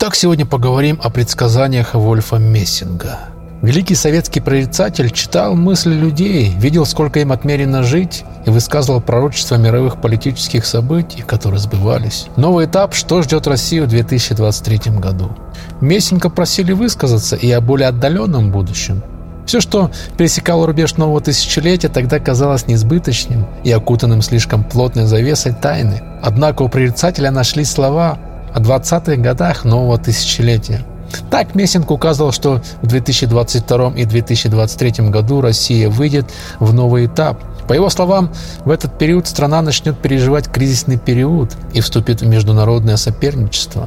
Итак, сегодня поговорим о предсказаниях Вольфа Мессинга. Великий советский прорицатель читал мысли людей, видел, сколько им отмерено жить, и высказывал пророчества мировых политических событий, которые сбывались. Новый этап, что ждет Россию в 2023 году. Мессинга просили высказаться и о более отдаленном будущем. Все, что пересекало рубеж нового тысячелетия, тогда казалось несбыточным и окутанным слишком плотной завесой тайны. Однако у прорицателя нашлись слова о 20-х годах нового тысячелетия. Так, Мессинг указывал, что в 2022 и 2023 году Россия выйдет в новый этап. По его словам, в этот период страна начнет переживать кризисный период и вступит в международное соперничество.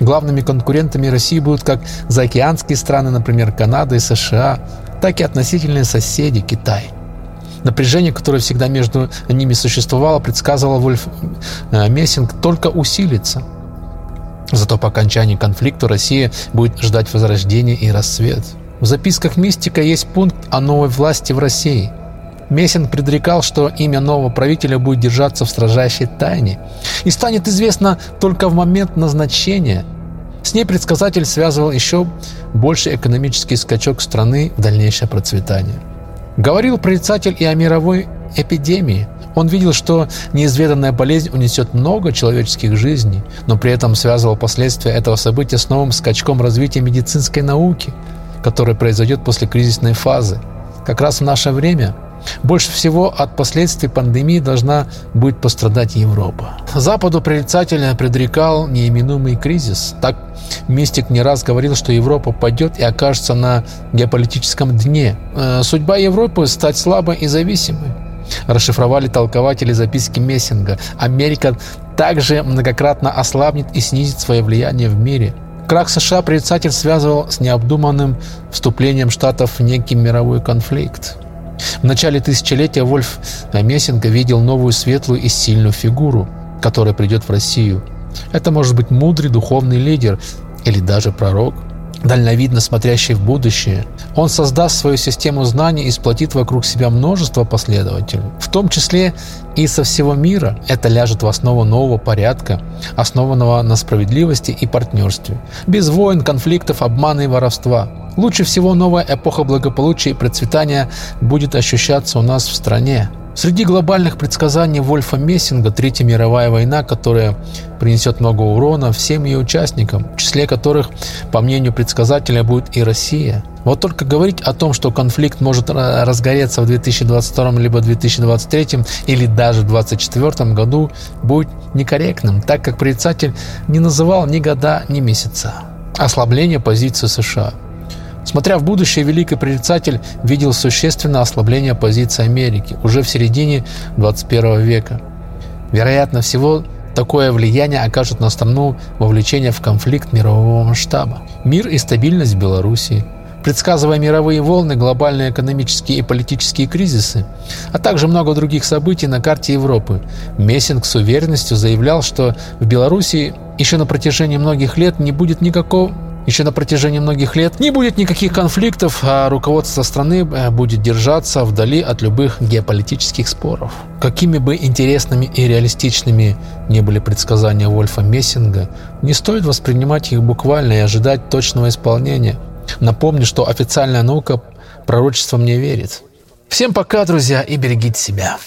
Главными конкурентами России будут как заокеанские страны, например, Канада и США, так и относительные соседи Китай. Напряжение, которое всегда между ними существовало, предсказывал Вольф Мессинг, только усилится. Зато по окончании конфликта Россия будет ждать возрождения и расцвет. В записках мистика есть пункт о новой власти в России. Мессинг предрекал, что имя нового правителя будет держаться в строжайшей тайне и станет известно только в момент назначения. С ней предсказатель связывал еще больше экономический скачок страны в дальнейшее процветание. Говорил прорицатель и о мировой эпидемии. Он видел, что неизведанная болезнь унесет много человеческих жизней, но при этом связывал последствия этого события с новым скачком развития медицинской науки, который произойдет после кризисной фазы. Как раз в наше время больше всего от последствий пандемии должна будет пострадать Европа. Западу прорицатель предрекал неименуемый кризис. Так, мистик не раз говорил, что Европа падет и окажется на геополитическом дне. Судьба Европы – стать слабой и зависимой. Расшифровали толкователи записки Мессинга. Америка также многократно ослабнет и снизит свое влияние в мире. Крах США прорицатель связывал с необдуманным вступлением Штатов в некий мировой конфликт. В начале тысячелетия Вольф Мессинг видел новую светлую и сильную фигуру, которая придет в Россию. Это может быть мудрый духовный лидер или даже пророк, дальновидно смотрящий в будущее. Он создаст свою систему знаний и сплотит вокруг себя множество последователей, в том числе и со всего мира. Это ляжет в основу нового порядка, основанного на справедливости и партнерстве, без войн, конфликтов, обмана и воровства. Лучше всего новая эпоха благополучия и процветания будет ощущаться у нас в стране. Среди глобальных предсказаний Вольфа Мессинга – Третья мировая война, которая принесет много урона всем ее участникам, в числе которых, по мнению предсказателя, будет и Россия. Вот только говорить о том, что конфликт может разгореться в 2022 либо 2023 или даже 2024 году, будет некорректным, так как прорицатель не называл ни года, ни месяца. Ослабление позиции США. Смотря в будущее, великий прорицатель видел существенное ослабление позиции Америки уже в середине 21 века. Вероятно, всего такое влияние окажет на страну вовлечение в конфликт мирового масштаба. Мир и стабильность Белоруссии. Предсказывая мировые волны, глобальные экономические и политические кризисы, а также много других событий на карте Европы, Мессинг с уверенностью заявлял, что в Белоруссии еще на протяжении многих лет не будет никаких конфликтов, а руководство страны будет держаться вдали от любых геополитических споров. Какими бы интересными и реалистичными ни были предсказания Вольфа Мессинга, не стоит воспринимать их буквально и ожидать точного исполнения. Напомню, что официальная наука пророчествам не верит. Всем пока, друзья, и берегите себя.